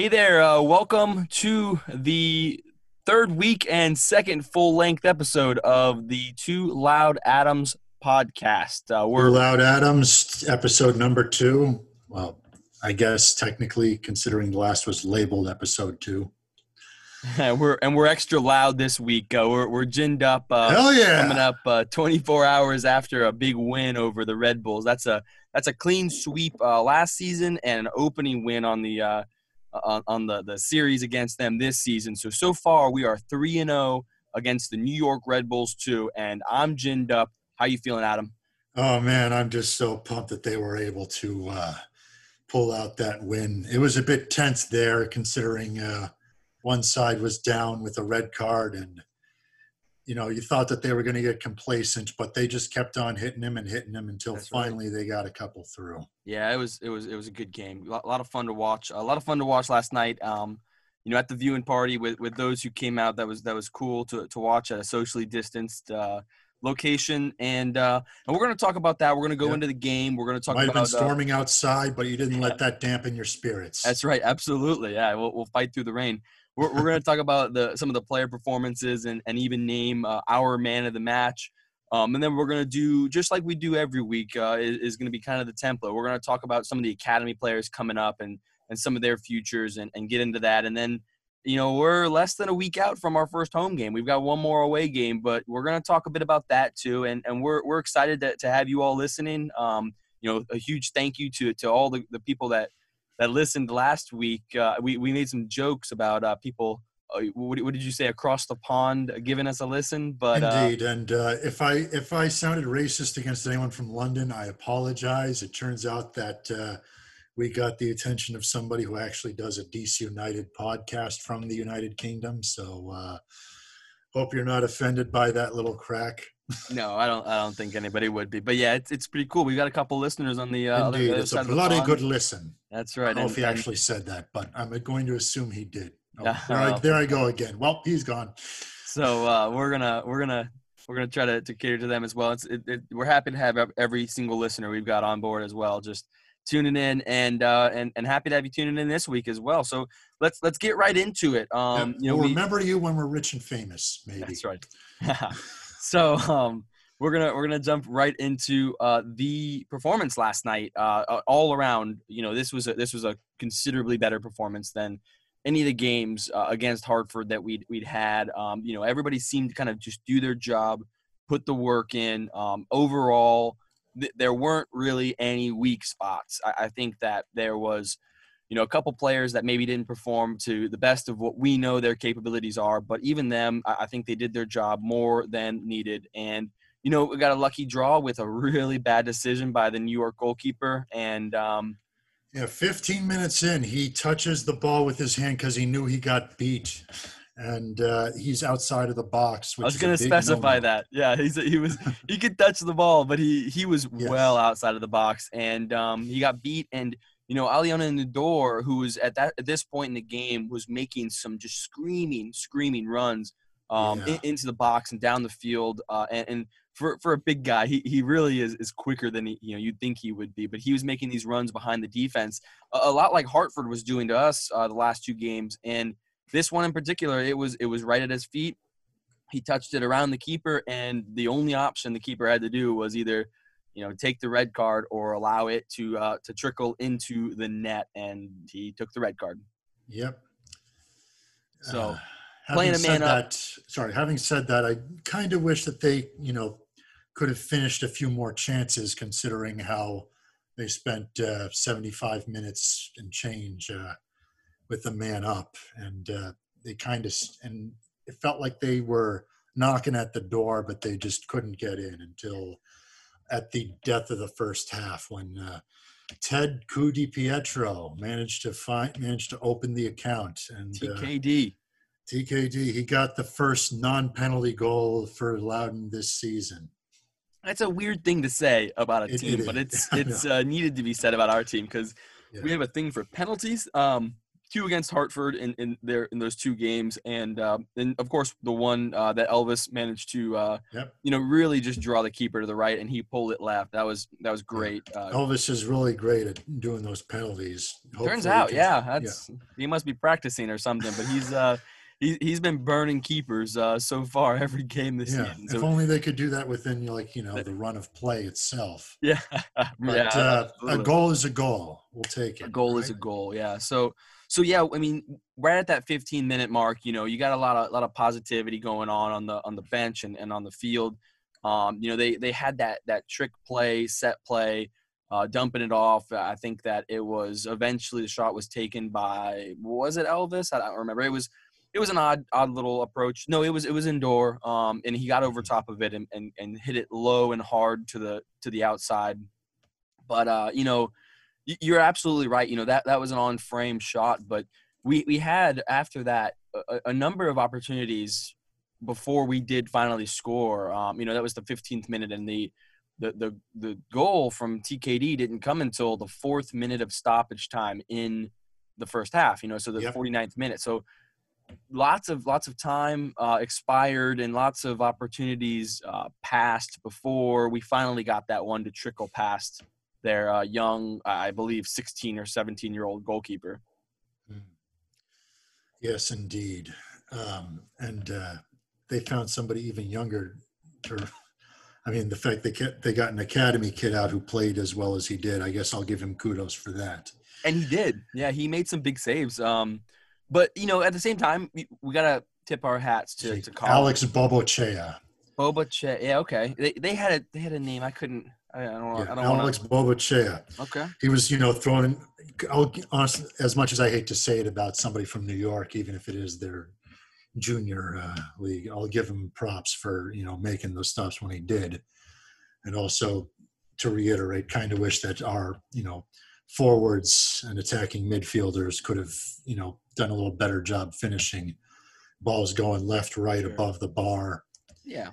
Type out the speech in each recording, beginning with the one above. Hey there, welcome to the third week and second full-length episode of the Two Loud Adams podcast. Two Loud Adams, episode number 2. Well, I guess technically, considering the last was labeled episode 2. We're extra loud this week. We're ginned up. Hell yeah. Coming up 24 hours after a big win over the Red Bulls. That's a clean sweep last season and an opening win on the series against them this season. So far we are 3-0 against the New York Red Bulls too, and I'm ginned up. How you feeling, Adam? Oh man, I'm just so pumped that they were able to pull out that win. It was a bit tense there considering one side was down with a red card, and you know, you thought that they were going to get complacent, but they just kept on hitting him until finally they got a couple through. Yeah, it was a good game. A lot of fun to watch. A lot of fun to watch last night. You know, at the viewing party with those who came out, that was cool to watch at a socially distanced location. And we're going to talk about that. We're going to go into the game. We're going to talk about been storming outside, but you didn't let that dampen your spirits. That's right. Absolutely. Yeah, we'll fight through the rain. We're going to talk about some of the player performances and even name our man of the match. And then we're going to do, just like we do every week, is going to be kind of the template. We're going to talk about some of the academy players coming up and some of their futures and get into that. And then, you know, we're less than a week out from our first home game. We've got one more away game, but we're going to talk a bit about that too. And we're excited to have you all listening. You know, a huge thank you to all the people that listened last week. We made some jokes about people, what did you say, across the pond giving us a listen? But indeed, and if I sounded racist against anyone from London, I apologize. It turns out that we got the attention of somebody who actually does a DC United podcast from the United Kingdom, so hope you're not offended by that little crack. No, I don't think anybody would be. But yeah, it's pretty cool. We've got a couple listeners on the other it's side a bloody of the good listen. That's right. I don't know if he actually said that, but I'm going to assume he did. Oh, there I go again. Well, he's gone. So we're gonna try to cater to them as well. We're happy to have every single listener we've got on board as well. Just tuning in, and happy to have you tuning in this week as well. So let's get right into it. You know, we'll remember you when we're rich and famous. Maybe that's right. So we're gonna jump right into the performance last night. All around, you know, this was a considerably better performance than any of the games against Hartford that we'd had. You know, everybody seemed to kind of just do their job, put the work in. Overall, there weren't really any weak spots. I think that there was, you know, a couple players that maybe didn't perform to the best of what we know their capabilities are, but even them, I think they did their job more than needed. And, you know, we got a lucky draw with a really bad decision by the New York goalkeeper. And 15 minutes in, he touches the ball with his hand because he knew he got beat. And he's outside of the box. Which I was going to specify that. Yeah, he could touch the ball, but he was well outside of the box. And he got beat. And you know, Aliona Ndor, who was at this point in the game, was making some just screaming runs into the box and down the field. And for a big guy, he really is quicker than you'd think he would be. But he was making these runs behind the defense, a lot like Hartford was doing to us the last two games. And this one in particular, it was right at his feet. He touched it around the keeper, and the only option the keeper had to do was either – you know, take the red card or allow it to trickle into the net, and he took the red card. Yep. So playing a man up. Having said that, I kind of wish that they, you know, could have finished a few more chances considering how they spent 75 minutes and change with the man up, and and it felt like they were knocking at the door, but they just couldn't get in until at the death of the first half, when Ted Ku-DiPietro managed to open the account, and TKD, he got the first non-penalty goal for Loudoun this season. That's a weird thing to say about a team, but it's needed to be said about our team because we have a thing for penalties. two against Hartford in those two games, and of course the one that Elvis managed to really just draw the keeper to the right and he pulled it left. That was great. Elvis is really great at doing those penalties. He must be practicing or something, but he's he's been burning keepers so far every game this season. So, if only they could do that within the run of play itself. Yeah, but a goal is a goal. We'll take it. A goal is a goal. Yeah. So yeah, I mean, right at that 15-minute mark, you got a lot of positivity going on the bench and on the field. They had that trick play, set play, dumping it off. I think that it was eventually the shot was taken by, was it Elvis? I don't remember. It was an odd little approach. No, it was Ndor, and he got over top of it and hit it low and hard to the outside. But you're absolutely right. That was an on-frame shot. But we had after that a number of opportunities before we did finally score. That was the 15th minute, and the goal from TKD didn't come until the 4th minute of stoppage time in the first half. 49th minute. So. Lots of time expired and lots of opportunities passed before we finally got that one to trickle past their young, I believe, 16 or 17-year-old goalkeeper. Yes, indeed. And they found somebody even younger. The fact they got an academy kid out who played as well as he did, I guess I'll give him kudos for that. And he did. Yeah, he made some big saves. But, at the same time, we got to tip our hats to Colin. Alex Bobocea. Bobocea. Yeah, okay. They had a name. Alex Bobocea. Okay. He was, thrown – honestly, as much as I hate to say it about somebody from New York, even if it is their junior league, I'll give him props for, making those stops when he did. And also, to reiterate, kind of wish that our, forwards and attacking midfielders could have, done a little better job finishing balls going left, right, sure. Above the bar. Yeah.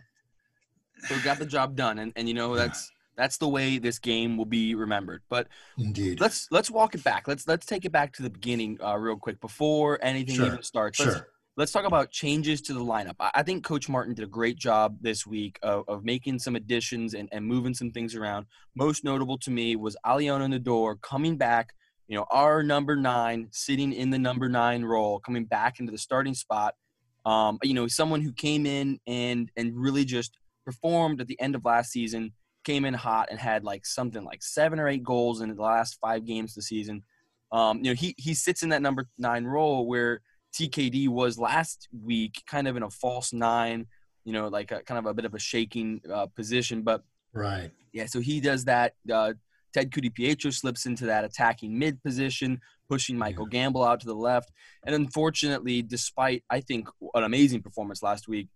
So we got the job done. And that's the way this game will be remembered. But indeed, let's walk it back. Let's take it back to the beginning real quick before anything even starts. Let's talk about changes to the lineup. I think Coach Martin did a great job this week of making some additions and moving some things around. Most notable to me was Aliona Ndor coming back, our number 9, sitting in the number 9 role, coming back into the starting spot. Someone who came in and really just performed at the end of last season, came in hot and had something like 7 or 8 goals in the last 5 games this season. He sits in that number 9 role where – TKD was last week, kind of in a false 9, kind of a bit of a shaking position. But right, yeah. So he does that. Ted Ku-DiPietro slips into that attacking mid position, pushing Michael Gamble out to the left. And unfortunately, despite I think an amazing performance last week,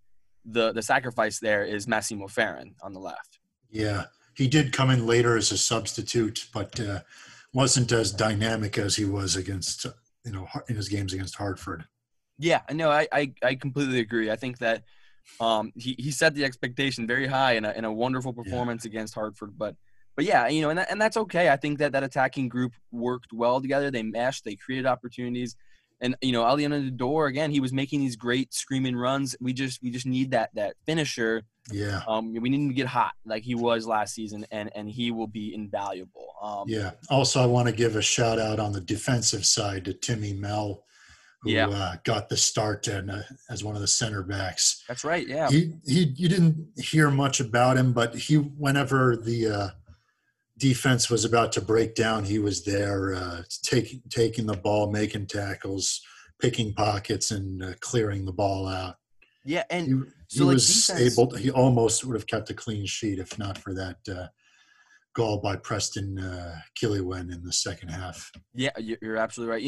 the sacrifice there is Massimo Farron on the left. Yeah, he did come in later as a substitute, but wasn't as dynamic as he was against. In his games against Hartford. Yeah, no, I completely agree. I think that he set the expectation very high in a wonderful performance against Hartford. But yeah, and that's okay. I think that attacking group worked well together. They meshed. They created opportunities. And Aliona Ndor again. He was making these great screaming runs. We just need that finisher. Yeah. We need him to get hot like he was last season, and he will be invaluable. Yeah. Also, I want to give a shout out on the defensive side to Timmy Mehl, who got the start as one of the center backs. That's right. Yeah. He you didn't hear much about him, but whenever the defense was about to break down, he was there taking the ball, making tackles, picking pockets, and clearing the ball out. Yeah, and he almost would have kept a clean sheet if not for that goal by Preston Killiwen in the second half. Yeah, you're absolutely right.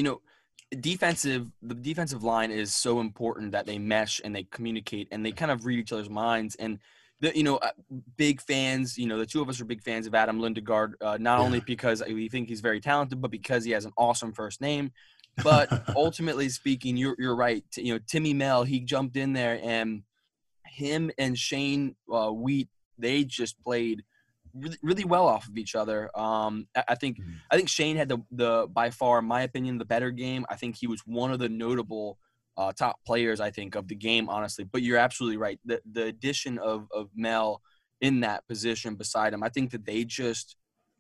The defensive line is so important that they mesh and they communicate and they kind of read each other's minds. And big fans, the two of us are big fans of Adam Lundgaard, not only because we think he's very talented, but because he has an awesome first name. But ultimately speaking, you're right. Timmy Mehl, he jumped in there, and him and Shane Wheat, they just played really well off of each other. I think Shane had the by far, in my opinion, the better game. I think he was one of the notable top players, I think, of the game, honestly. But you're absolutely right. The addition of Mehl in that position beside him, I think that they just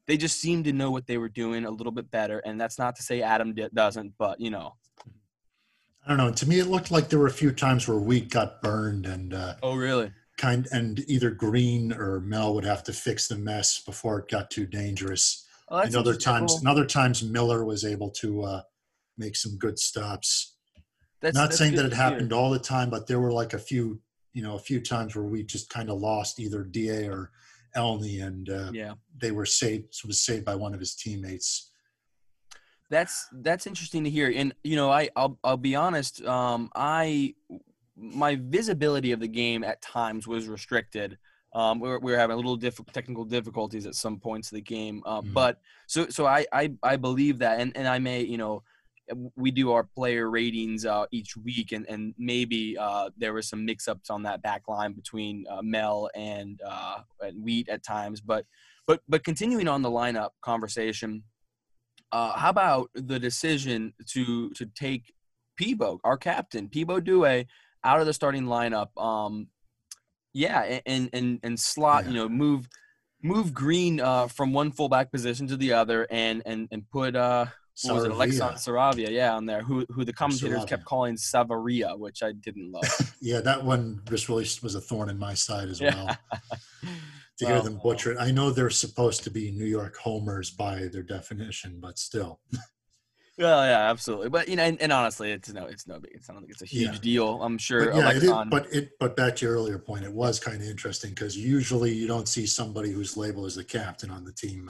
seemed to know what they were doing a little bit better. And that's not to say Adam doesn't, but, you know. I don't know. To me, it looked like there were a few times where we got burned and oh, really? And either Green or Mehl would have to fix the mess before it got too dangerous. Oh, and other times Miller was able to make some good stops. Not saying that it happened all the time, but there were like a few times where we just kind of lost either DA or Elney, and they were saved by one of his teammates. That's interesting to hear. And, you know, I'll be honest. My visibility of the game at times was restricted. We were having a little technical difficulties at some points of the game. But so I believe that. And I may, you know, we do our player ratings each week. And maybe there were some mix-ups on that back line between Mehl and Wheat at times. But continuing on the lineup conversation, how about the decision to take Peabo, our captain, Peabo Doue, out of the starting lineup, and slot, you know, move Green from one fullback position to the other, and put Alexan Saravia, on there, who the commentators kept calling Savaria, which I didn't love. Yeah, that one just really was a thorn in my side as well. To hear them butcher it, I know they're supposed to be New York homers by their definition, but still. Well, yeah, absolutely, but you know, and honestly, it's I don't think it's a huge deal. I'm sure. But but back to your earlier point, it was kind of interesting because usually you don't see somebody who's labeled as the captain on the team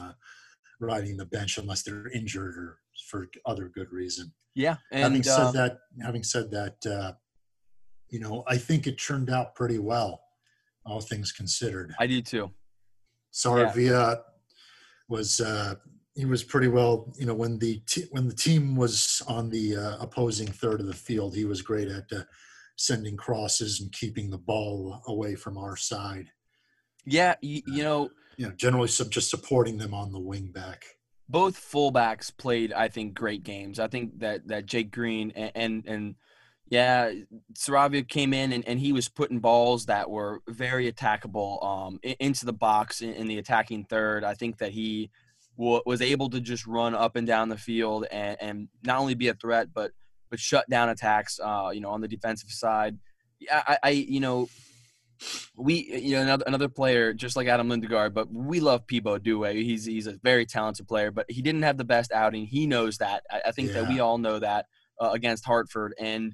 riding the bench unless they're injured or for other good reason. Yeah, and having said that, you know, I think it turned out pretty well, all things considered. I do too. Saravia was. He was pretty well, you know, when the team was on the opposing third of the field, he was great at sending crosses and keeping the ball away from our side. Yeah, you know, generally just supporting them on the wing back. Both fullbacks played, I think, great games. I think that Jake Green and Saravia came in and he was putting balls that were very attackable into the box in the attacking third. I think that he was able to just run up and down the field and not only be a threat, but shut down attacks, you know, on the defensive side. Another player just like Adam Lundgaard, but we love Peabo Doue. He's a very talented player, but he didn't have the best outing. He knows that. I think that we all know that against Hartford. And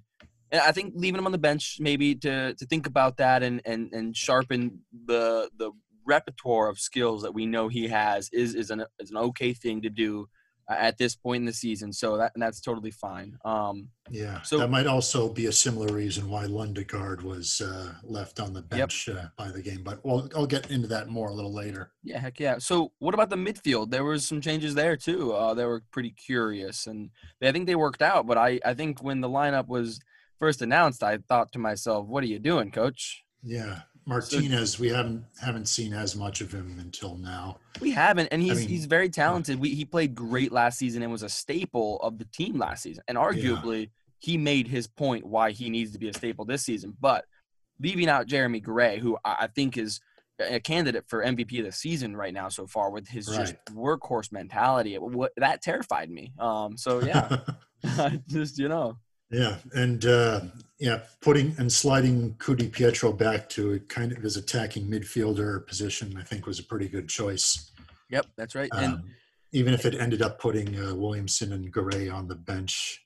I think leaving him on the bench maybe to think about that and sharpen the repertoire of skills that we know he has is an okay thing to do at this point in the season. So that's totally fine. So that might also be a similar reason why Lundgaard was left on the bench by the game, but I'll get into that more a little later. Yeah. Heck yeah. So what about the midfield? There was some changes there too. They were pretty curious and I think they worked out, but I think when the lineup was first announced, I thought to myself, what are you doing, coach? Yeah. Martinez, we haven't seen as much of him until now. We haven't, and he's very talented. He played great last season and was a staple of the team last season. And arguably, he made his point why he needs to be a staple this season. But leaving out Jeremy Gray, who I think is a candidate for MVP of the season right now so far with his just workhorse mentality, that terrified me. So, yeah, just, you know. Yeah, and putting and sliding Ku-DiPietro back to kind of his attacking midfielder position, I think, was a pretty good choice. Yep, that's right. And even if it ended up putting Williamson and Garay on the bench.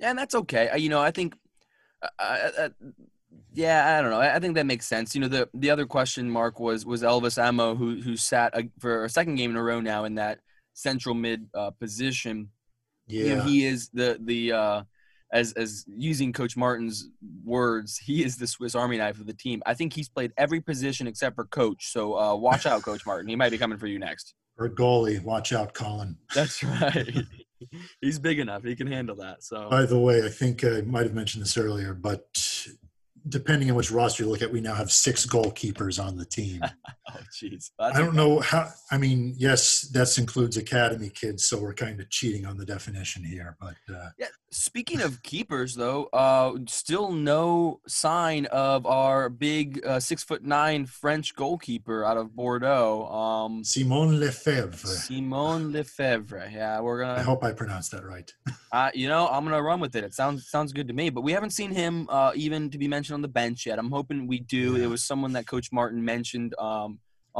Yeah, and that's okay. You know, I think, I don't know. I think that makes sense. You know, the other question mark was Elvis Amo, who sat for a second game in a row now in that central mid position. Yeah, you know, he is as using Coach Martin's words, he is the Swiss Army knife of the team. I think he's played every position except for coach. So watch out, Coach Martin. He might be coming for you next. Or goalie. Watch out, Colin. That's right. He's big enough. He can handle that. So. By the way, I think I might have mentioned this earlier, but depending on which roster you look at, we now have 6 goalkeepers on the team. Oh, jeez. I don't know how, I mean, yes, that includes academy kids, so we're kind of cheating on the definition here. But yeah, speaking of keepers, though, still no sign of our big 6'9" French goalkeeper out of Bordeaux. Simon Lefebvre. Simon Lefebvre. Yeah, we're gonna. I hope I pronounced that right. You know, I'm gonna run with it. It sounds good to me. But we haven't seen him even to be mentioned on the bench yet. I'm hoping we do. It was someone that Coach Martin mentioned on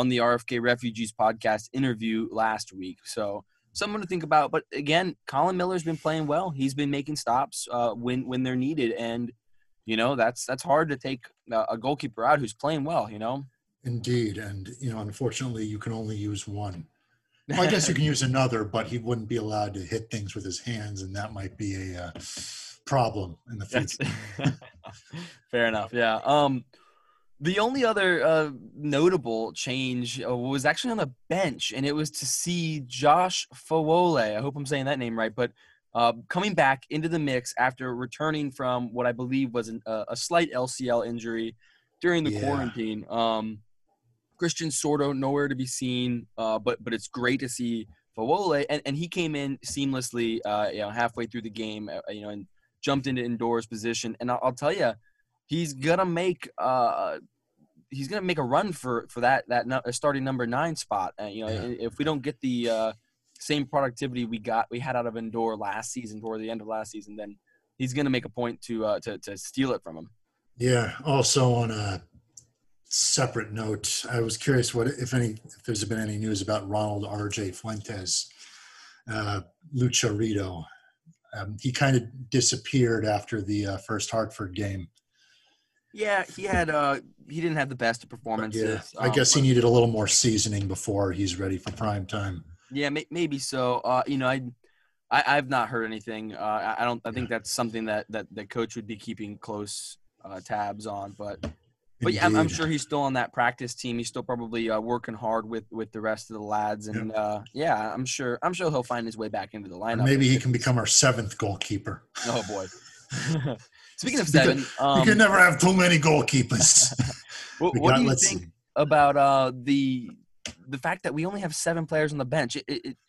the RFK Refugees podcast interview last week. So someone to think about. But again, Colin Miller's been playing well. He's been making stops when they're needed, and you know that's hard to take a goalkeeper out who's playing well. You know. Indeed, and you know, unfortunately, you can only use one. Well, I guess you can use another, but he wouldn't be allowed to hit things with his hands, and that might be a problem in the future. Fair enough. Yeah. The only other notable change was actually on the bench, and it was to see Josh Fawole. I hope I'm saying that name right, but coming back into the mix after returning from what I believe was a slight LCL injury during the quarantine. Christian Sordo nowhere to be seen, but it's great to see Fawole, and he came in seamlessly, you know, halfway through the game, you know, and jumped into Ndor's position. And I'll tell you, he's gonna make a run for that starting number 9 spot. And you know, if we don't get the same productivity we had out of Ndor last season, toward the end of last season, then he's gonna make a point to steal it from him. Yeah. Also on a separate note, I was curious if there's been any news about Ronald R. J. Fuentes, Lucharito. He kind of disappeared after the first Hartford game. Yeah, he had he didn't have the best of performances. Yeah, I guess he needed a little more seasoning before he's ready for prime time. Yeah, maybe so. You know, I've not heard anything. I don't. I think that's something that the coach would be keeping close tabs on, but yeah, I'm sure he's still on that practice team. He's still probably working hard with the rest of the lads, and yeah, I'm sure he'll find his way back into the lineup. Or maybe he can become our 7th goalkeeper. Oh boy! Speaking of 7, you can never have too many goalkeepers. What do you think about the fact that we only have 7 players on the bench?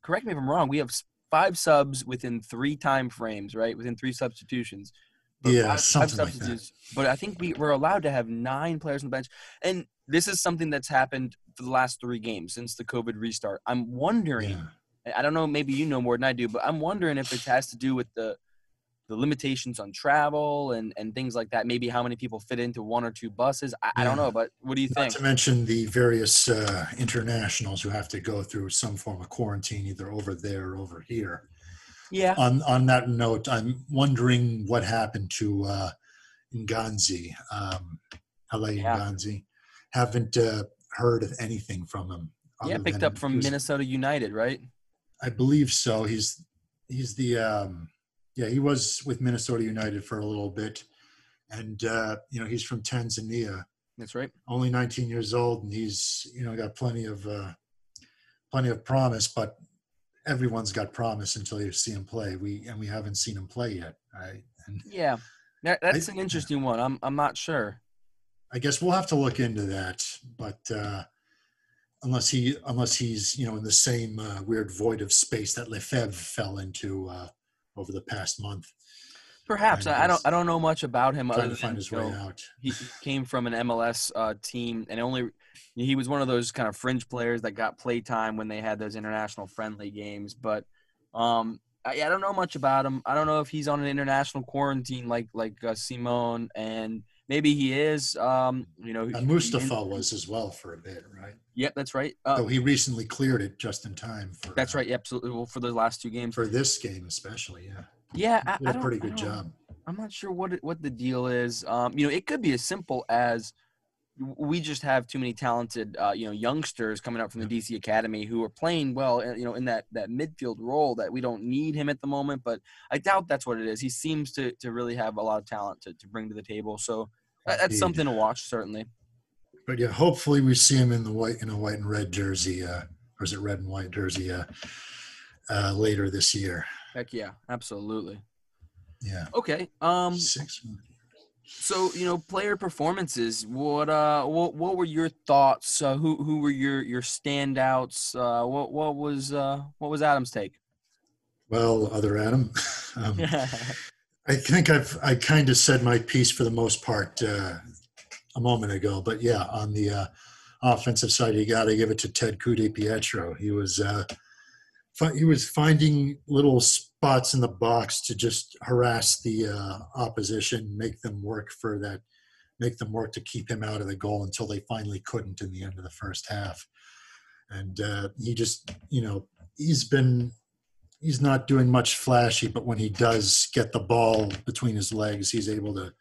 Correct me if I'm wrong. We have 5 subs within 3 time frames, right? Within 3 substitutions. But yeah, something like that. But I think we're allowed to have 9 players on the bench. And this is something that's happened for the last 3 games since the COVID restart. I'm wondering, I don't know, maybe you know more than I do, but I'm wondering if it has to do with the limitations on travel and things like that, maybe how many people fit into 1 or 2 buses. I don't know, but what do you think? Not to mention the various internationals who have to go through some form of quarantine, either over there or over here. Yeah. On that note, I'm wondering what happened to Nganzi, Halei Nganzi. Haven't heard of anything from him. Yeah, picked up from Minnesota United, right? I believe so. He's the he was with Minnesota United for a little bit, and you know, he's from Tanzania. That's right. Only 19 years old, and he's, you know, got plenty of promise, but. Everyone's got promise until you see him play. We haven't seen him play yet. That's an interesting one. I'm not sure. I guess we'll have to look into that. But unless he's you know, in the same weird void of space that Lefebvre fell into over the past month. Perhaps. I don't know much about him. Trying to find his way out. He came from an MLS team, and he was one of those kind of fringe players that got play time when they had those international friendly games. But I don't know much about him. I don't know if he's on an international quarantine like Simone, and maybe he is. You know, and Mustapha was as well for a bit, right? Yep, that's right. So he recently cleared it just in time for. That's right. Absolutely. Well, for the last 2 games. For this game especially, yeah. Yeah, he did a pretty good job. I'm not sure what the deal is. You know, it could be as simple as we just have too many talented, you know, youngsters coming up from the DC Academy who are playing well, you know, in that midfield role that we don't need him at the moment. But I doubt that's what it is. He seems to really have a lot of talent to bring to the table. So that's something to watch, certainly. But yeah, hopefully we see him in a white and red jersey, or is it red and white jersey later this year. Heck yeah, absolutely. Yeah. Okay. 6 million. So, you know, player performances, what were your thoughts? Who were your standouts? What was Adam's take? Well, other Adam, I think I kind of said my piece for the most part a moment ago, but yeah, on the offensive side, you got to give it to Ted Ku-DiPietro. He was finding little spots in the box to just harass the opposition, make them work to keep him out of the goal until they finally couldn't in the end of the first half. And he just, you know, he's not doing much flashy, but when he does get the ball between his legs, he's able to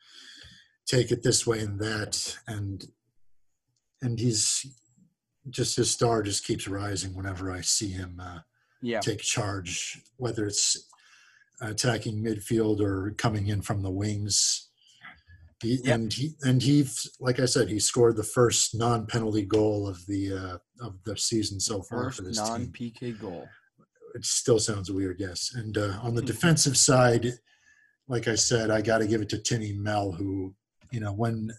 take it this way and that. And he's just, his star just keeps rising whenever I see him take charge, whether it's attacking midfield or coming in from the wings. And he, like I said, he scored the first non-penalty goal of the season so far for this team. Non-PK goal. It still sounds weird, yes. And on the defensive side, like I said, I got to give it to Timmy Mehl, who, you know, when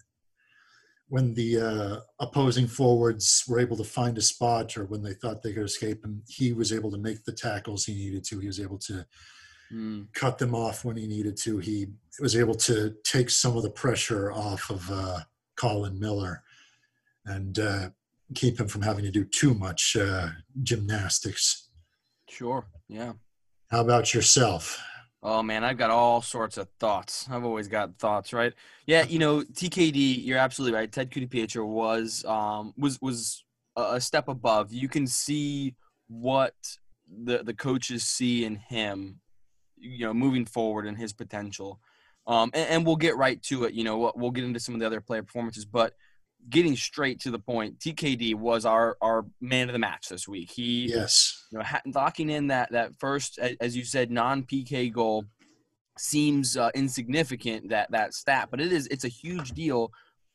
the opposing forwards were able to find a spot or when they thought they could escape him, he was able to make the tackles he needed to. He was able to cut them off when he needed to. He was able to take some of the pressure off of Colin Miller and keep him from having to do too much gymnastics. Sure. Yeah. How about yourself? Oh man, I've got all sorts of thoughts. I've always got thoughts, right? Yeah. You know, TKD, you're absolutely right. Ted Ku-DiPietro was a step above. You can see what the coaches see in him, you know, moving forward and his potential. And we'll get right to it. You know, we'll get into some of the other player performances, but getting straight to the point, TKD was our man of the match this week. He, yes, you know, locking in that first, as you said, non-PK goal seems insignificant, that stat, but it's a huge deal.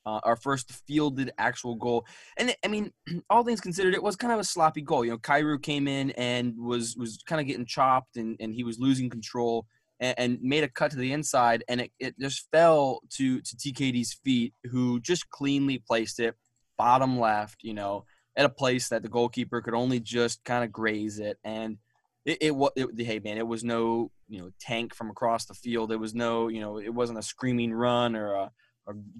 Our first fielded actual goal, and I mean, all things considered, it was kind of a sloppy goal. You know, Kaiyrou came in and was kind of getting chopped, and he was losing control, and made a cut to the inside, and it just fell to TKD's feet, who just cleanly placed it bottom left, you know, at a place that the goalkeeper could only just kind of graze it. And it hey man, it was no, you know, tank from across the field. It was no, you know, it wasn't a screaming run or a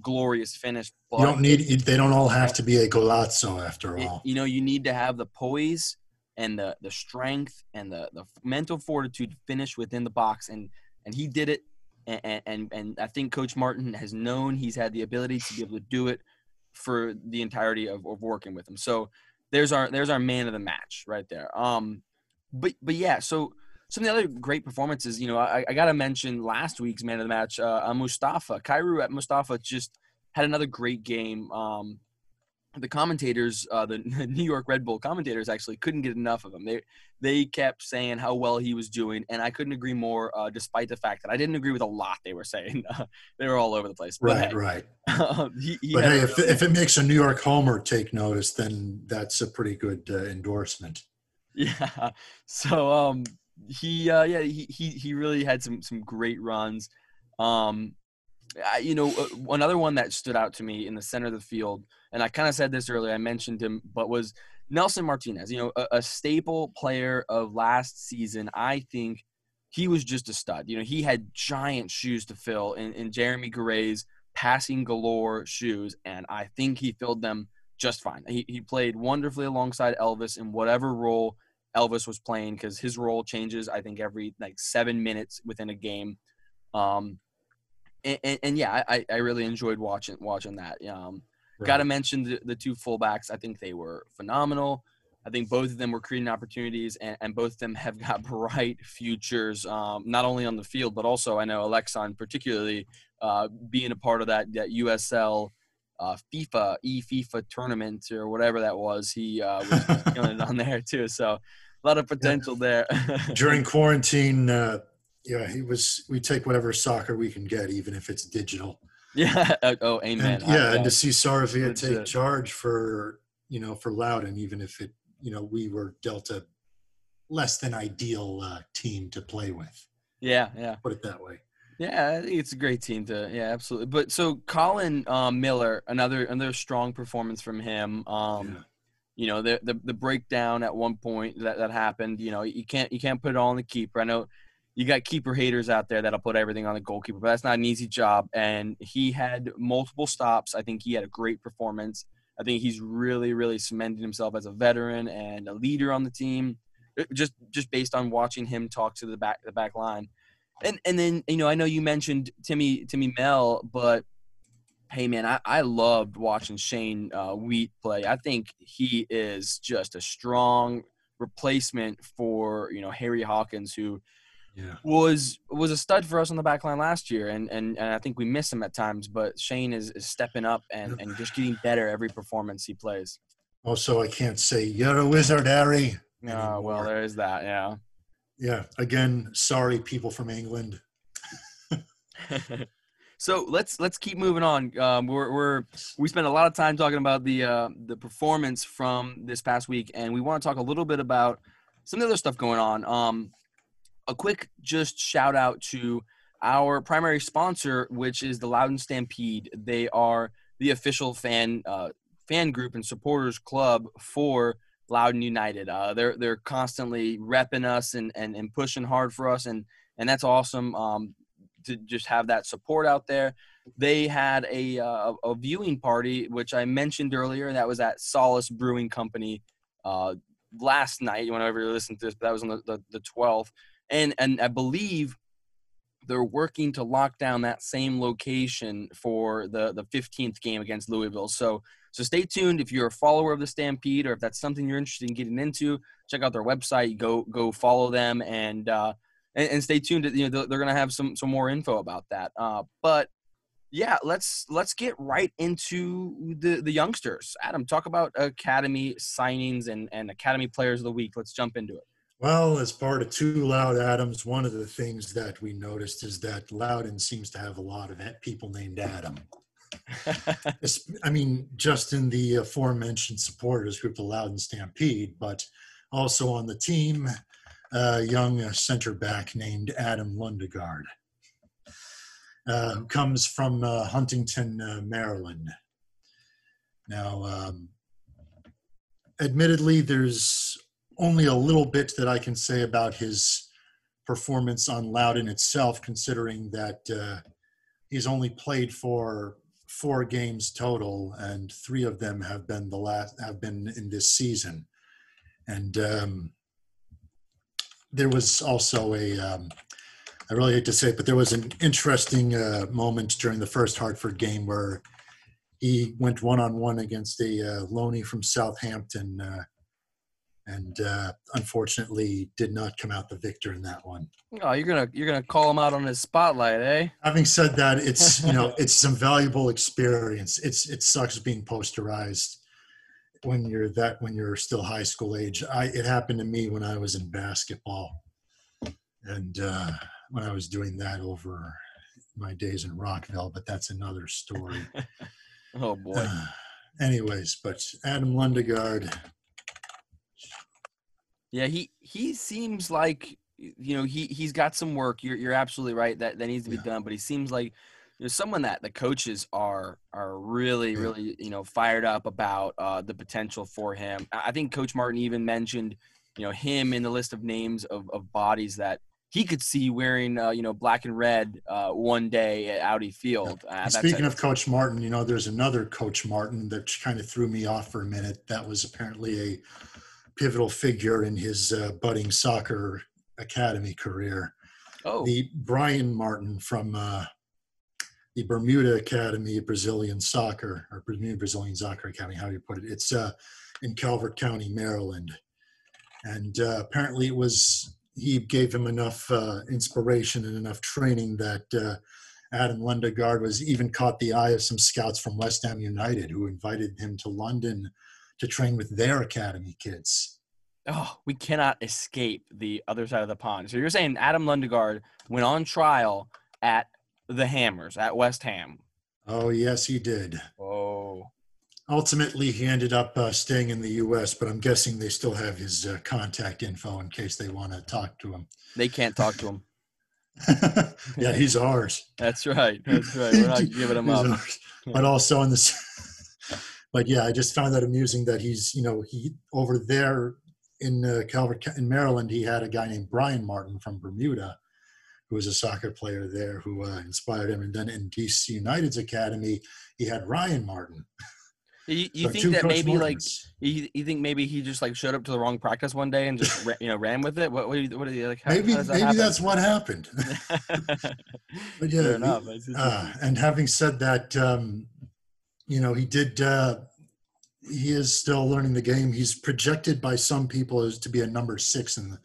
glorious finish. But you don't need, they don't all have to be a golazzo after all. You know, you need to have the poise and the strength and the mental fortitude to finish within the box. And he did it. And I think Coach Martin has known he's had the ability to be able to do it for the entirety of working with him. So there's our man of the match right there. But yeah, so some of the other great performances, you know, I got to mention last week's man of the match, Mustapha. Kaiyrou at Mustapha just had another great game. The commentators, the New York Red Bull commentators, actually couldn't get enough of him. They kept saying how well he was doing, and I couldn't agree more. Despite the fact that I didn't agree with a lot they were saying, they were all over the place. But right, hey, right. But hey, if it makes a New York homer take notice, then that's a pretty good endorsement. Yeah. So he really had some great runs. You know, another one that stood out to me in the center of the field, and I kind of said this earlier, I mentioned him, but was Nelson Martinez, you know, a staple player of last season. I think he was just a stud. You know, he had giant shoes to fill in Jeremy Guerre's passing galore shoes, and I think he filled them just fine. He played wonderfully alongside Elvis in whatever role Elvis was playing, because his role changes, I think, every like 7 minutes within a game. And yeah, I really enjoyed watching that. Right. Got to mention the two fullbacks. I think they were phenomenal. I think both of them were creating opportunities, and both of them have got bright futures, not only on the field, but also I know Alexan particularly being a part of that USL FIFA, eFIFA tournament or whatever that was. He was killing it on there too. So a lot of potential there. During quarantine, yeah, we take whatever soccer we can get, even if it's digital. Yeah. Oh, amen. And, yeah, and to see Saravia take charge for Loudoun, even if it, you know, we were dealt a less than ideal team to play with. Yeah, yeah. Put it that way. Yeah, it's a great team to. Yeah, absolutely. But so Colin Miller, another strong performance from him. Yeah. You know, the breakdown at one point that happened. You know, you can't put it all on the keeper. I know you got keeper haters out there that'll put everything on the goalkeeper, but that's not an easy job. And he had multiple stops. I think he had a great performance. I think he's really, really cemented himself as a veteran and a leader on the team, just based on watching him talk to the back line. And then, you know, I know you mentioned Timmy Mehl, but hey man, I loved watching Shane Wheat play. I think he is just a strong replacement for, you know, Harry Hawkins, who yeah. was a stud for us on the back line last year, and I think we miss him at times, but Shane is stepping up and just getting better every performance he plays. Also, I can't say you're a wizard, Harry. Oh, well, there is that, yeah. Yeah, again, sorry, people from England. So let's keep moving on. We spent a lot of time talking about the performance from this past week, and we want to talk a little bit about some of the other stuff going on. A quick just shout out to our primary sponsor, which is the Loudoun Stampede. They are the official fan group and supporters club for Loudoun United. They're constantly repping us and pushing hard for us, and that's awesome to just have that support out there. They had a viewing party, which I mentioned earlier, that was at Solace Brewing Company last night, whenever you listen to this, but that was on the 12th. And I believe they're working to lock down that same location for the 15th game against Louisville. So stay tuned. If you're a follower of the Stampede, or if that's something you're interested in getting into, check out their website. Go follow them and stay tuned. You know, they're going to have some more info about that. But yeah, let's get right into the youngsters. Adam, talk about academy signings and academy players of the week. Let's jump into it. Well, as part of Two Loud Adams, one of the things that we noticed is that Loudoun seems to have a lot of people named Adam. I mean, just in the aforementioned supporters group, the Loudoun Stampede, but also on the team, young center back named Adam Lundgaard, who comes from Huntington, Maryland. Now, admittedly, there's only a little bit that I can say about his performance on Loudoun itself, considering that he's only played for 4 games total, and 3 of them have been in this season. And there was also I really hate to say it, but there was an interesting moment during the first Hartford game where he went one-on-one against a loanee from Southampton, and unfortunately did not come out the victor in that one. Oh, you're gonna call him out on his spotlight, eh? Having said that, it's you know, it's some valuable experience. It sucks being posterized when you're still high school age. It happened to me when I was in basketball, and when I was doing that over my days in Rockville, but that's another story. Oh boy. Anyways, but Adam Lundgaard. Yeah, he seems like, you know, he's got some work. You're absolutely right that needs to be done, but he seems like there's someone that the coaches are really, really, you know, fired up about the potential for him. I think Coach Martin even mentioned, you know, him in the list of names of bodies that he could see wearing, you know, black and red one day at Audi Field. Speaking of Coach Martin, you know, there's another Coach Martin that kind of threw me off for a minute. That was apparently a pivotal figure in his budding soccer academy career. Oh, the Brian Martin from the Bermuda Academy Brazilian Soccer, or Bermuda Brazilian Soccer Academy, how do you put it? It's in Calvert County, Maryland, and apparently he gave him enough inspiration and enough training that Adam Lundgaard was even caught the eye of some scouts from West Ham United, who invited him to London to train with their academy kids. Oh, we cannot escape the other side of the pond. So you're saying Adam Lundgaard went on trial at the Hammers, at West Ham. Oh, yes, he did. Oh. Ultimately, he ended up staying in the U.S., but I'm guessing they still have his contact info in case they want to talk to him. They can't talk to him. Yeah, he's ours. That's right. That's right. We're not giving him up. Yeah. But also in this, but yeah, I just found that amusing that he's, you know, he over there in Calvert in Maryland, he had a guy named Brian Martin from Bermuda, who was a soccer player there, who inspired him. And then in DC United's academy, he had Ryan Martin. You so think that maybe Martins. Like you think maybe he just like showed up to the wrong practice one day and just ran with it? What are you like? How, maybe how that maybe that's what happened. But yeah, and having said that, you know, he did. He is still learning the game. He's projected by some people as to be a number 6 in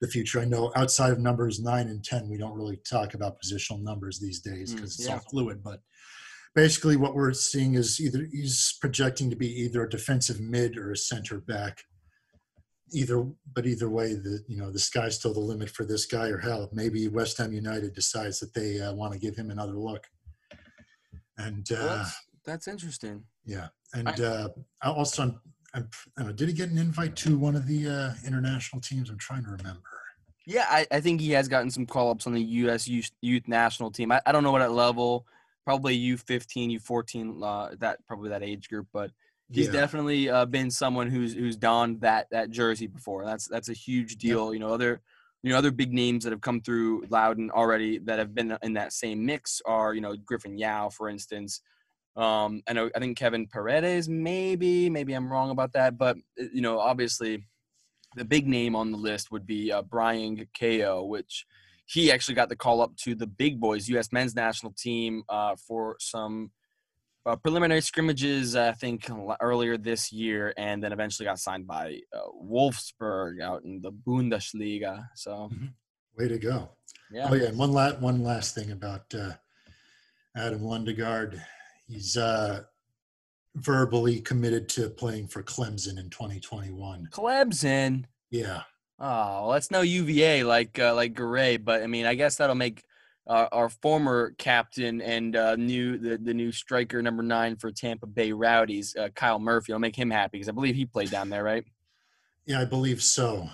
the future. I know outside of numbers 9 and 10, we don't really talk about positional numbers these days because it's all fluid, but. Basically, what we're seeing is either he's projecting to be either a defensive mid or a center back. Either way, the sky's still the limit for this guy. Or hell, maybe West Ham United decides that they want to give him another look. And that's interesting. Yeah, and also, I don't know, did he get an invite to one of the international teams? I'm trying to remember. Yeah, I think he has gotten some call-ups on the U.S. youth national team. I don't know what level. Probably U15, U14, that age group. But he's definitely been someone who's donned that jersey before. That's a huge deal. You know, other big names that have come through Loudoun already that have been in that same mix are Griffin Yao, for instance. I think Kevin Paredes. Maybe I'm wrong about that. But obviously, the big name on the list would be Brian Ko, which. He actually got the call up to the big boys, U.S. men's national team, for some preliminary scrimmages, I think, earlier this year, and then eventually got signed by Wolfsburg out in the Bundesliga. So, way to go! Yeah. Oh yeah. And one last thing about Adam Lundgaard. He's verbally committed to playing for Clemson in 2021. Clemson. Yeah. Oh, that's no UVA like Garay, but I mean, I guess that'll make our former captain and new striker number 9 for Tampa Bay Rowdies, Kyle Murphy. I'll make him happy because I believe he played down there, right? Yeah, I believe so.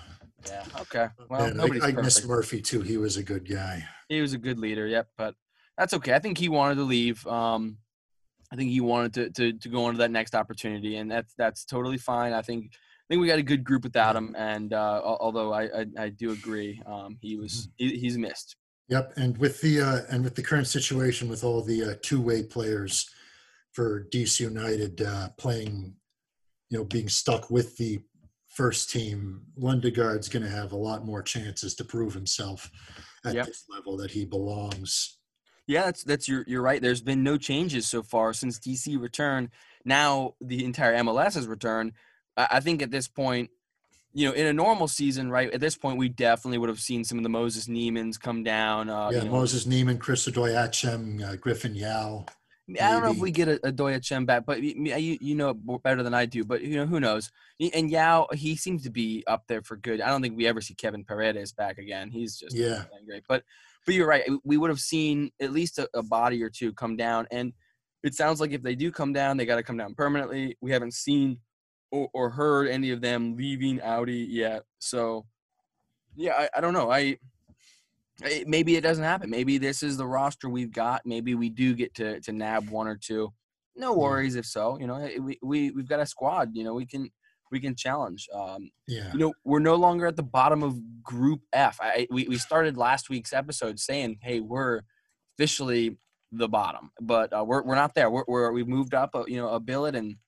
Yeah. Okay. Well, man, I miss Murphy too. He was a good guy. He was a good leader. Yep. But that's okay. I think he wanted to leave. I think he wanted to go on to that next opportunity, and that's totally fine. I think we got a good group without him, and although I do agree, he's missed. Yep, and with the current situation with all the two-way players for DC United playing, being stuck with the first team, Lundegaard's going to have a lot more chances to prove himself at this level that he belongs. Yeah, you're right. There's been no changes so far since DC returned. Now the entire MLS has returned. I think at this point, in a normal season, right, at this point we definitely would have seen some of the Moses Neiman's come down. Moses Neiman, Chris Odoiachem, Griffin Yao. Maybe. I don't know if we get Odoiachem back, but you know it better than I do. But, who knows? And Yao, he seems to be up there for good. I don't think we ever see Kevin Paredes back again. He's just great. But you're right. We would have seen at least a body or two come down. And it sounds like if they do come down, they got to come down permanently. We haven't seen – or heard any of them leaving Audi yet. So, yeah, I don't know. Maybe it doesn't happen. Maybe this is the roster we've got. Maybe we do get to nab one or two. No worries if so. We've got a squad. We can challenge. We're no longer at the bottom of Group F. We started last week's episode saying, hey, we're officially the bottom. But we're not there. We've moved up a billet and –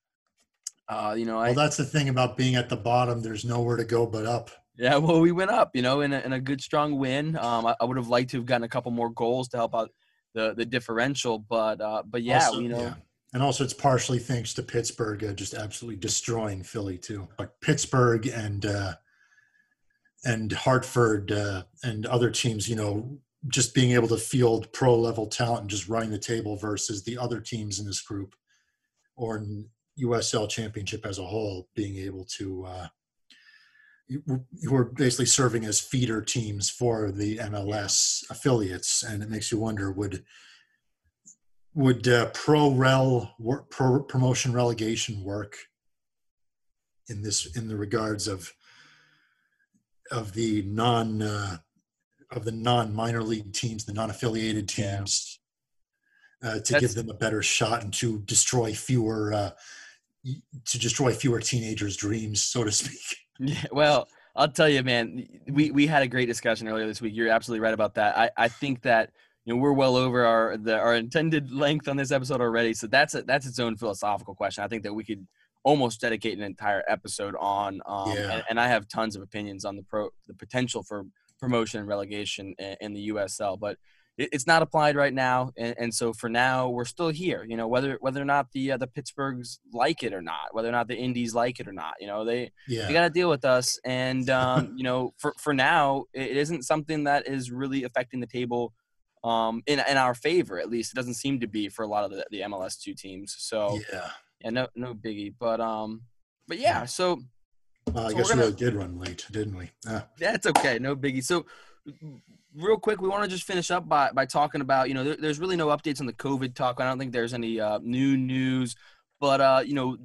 that's the thing about being at the bottom. There's nowhere to go but up. Yeah, well, we went up, in a good, strong win. I would have liked to have gotten a couple more goals to help out the differential, but yeah, also, Yeah. And also it's partially thanks to Pittsburgh just absolutely destroying Philly too. Like Pittsburgh and Hartford and other teams, just being able to field pro-level talent and just running the table versus the other teams in this group or in USL Championship as a whole being able to you were basically serving as feeder teams for the MLS affiliates, and it makes you wonder would promotion relegation work in the regards of the non of the non-minor league teams, the non-affiliated teams, to give them a better shot and to destroy fewer teenagers' dreams, so to speak. Yeah, well, I'll tell you, man, we had a great discussion earlier this week. You're absolutely right about that. I think that, you know, we're well over our intended length on this episode already. So that's its own philosophical question. I think that we could almost dedicate an entire episode on, and I have tons of opinions on the potential for promotion and relegation in the USL, but it's not applied right now. And so for now, we're still here, you know, whether or not the Pittsburghs like it or not, whether or not the Indies like it or not, you know, they got to deal with us. And, you know, for now, it isn't something that is really affecting the table in our favor, at least. It doesn't seem to be for a lot of the MLS2 teams. So no biggie, but yeah. So I guess we really did run late, didn't we? That's okay. No biggie. So real quick, we want to just finish up by talking about, you know, there's really no updates on the COVID talk. I don't think there's any new news, but you know,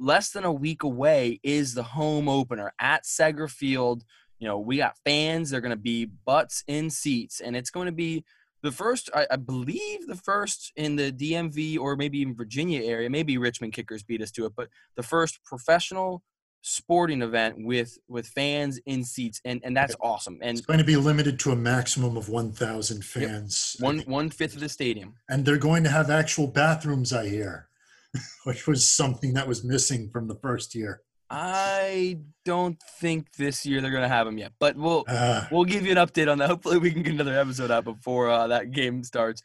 less than a week away is the home opener at Segra Field. You know, we got fans. They're going to be butts in seats, and it's going to be the first, I believe, in the DMV or maybe in Virginia area. Maybe Richmond Kickers beat us to it, but the first professional sporting event with fans in seats, and that's awesome. And it's going to be limited to a maximum of 1,000 fans. Yep. One fifth of the stadium. And they're going to have actual bathrooms, I hear, which was something that was missing from the first year. I don't think this year they're going to have them yet, but we'll give you an update on that. Hopefully we can get another episode out before that game starts.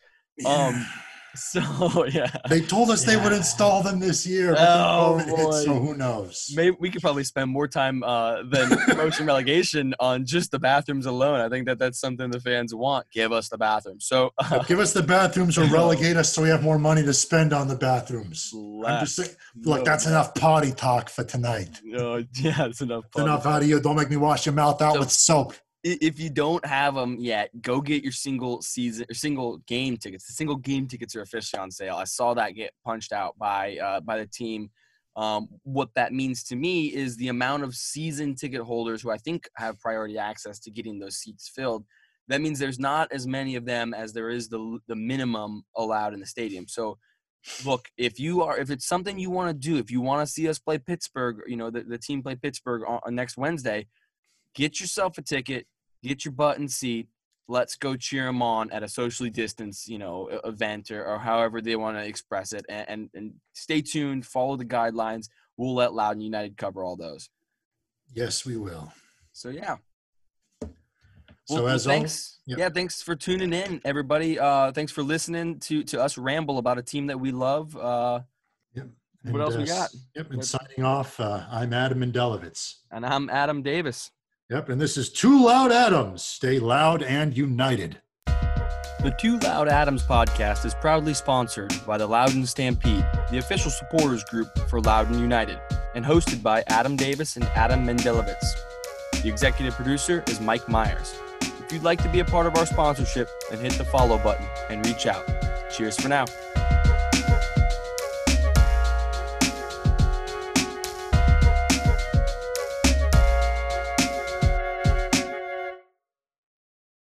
They told us they would install them this year. So who knows? Maybe we could probably spend more time than promotion relegation on just the bathrooms alone. I think that's something the fans want. Give us the bathrooms. So give us the bathrooms or relegate us so we have more money to spend on the bathrooms. I'm just saying, look, that's enough potty talk for tonight. That's enough. Potty enough out of you. Don't make me wash your mouth out with soap. If you don't have them yet, go get your single game tickets. The single game tickets are officially on sale. I saw that get punched out by the team. What that means to me is the amount of season ticket holders who I think have priority access to getting those seats filled. That means there's not as many of them as there is the minimum allowed in the stadium. So, look, if it's something you want to do, if you want to see us play Pittsburgh, you know, the team play Pittsburgh on next Wednesday, get yourself a ticket. Get your butt in seat. Let's go cheer them on at a socially distanced, you know, event or however they want to express it. And stay tuned. Follow the guidelines. We'll let Loudoun United cover all those. Yes, we will. So, yeah. Well, as thanks. Always, thanks for tuning in, everybody. Thanks for listening to us ramble about a team that we love. What else we got? And signing off, I'm Adam Mendelovitz. And I'm Adam Davis. And this is Two Loud Adams. Stay loud and united. The Two Loud Adams podcast is proudly sponsored by the Loudoun Stampede, the official supporters group for Loudoun United, and hosted by Adam Davis and Adam Mendelovitz. The executive producer is Mike Myers. If you'd like to be a part of our sponsorship, then hit the follow button and reach out. Cheers for now.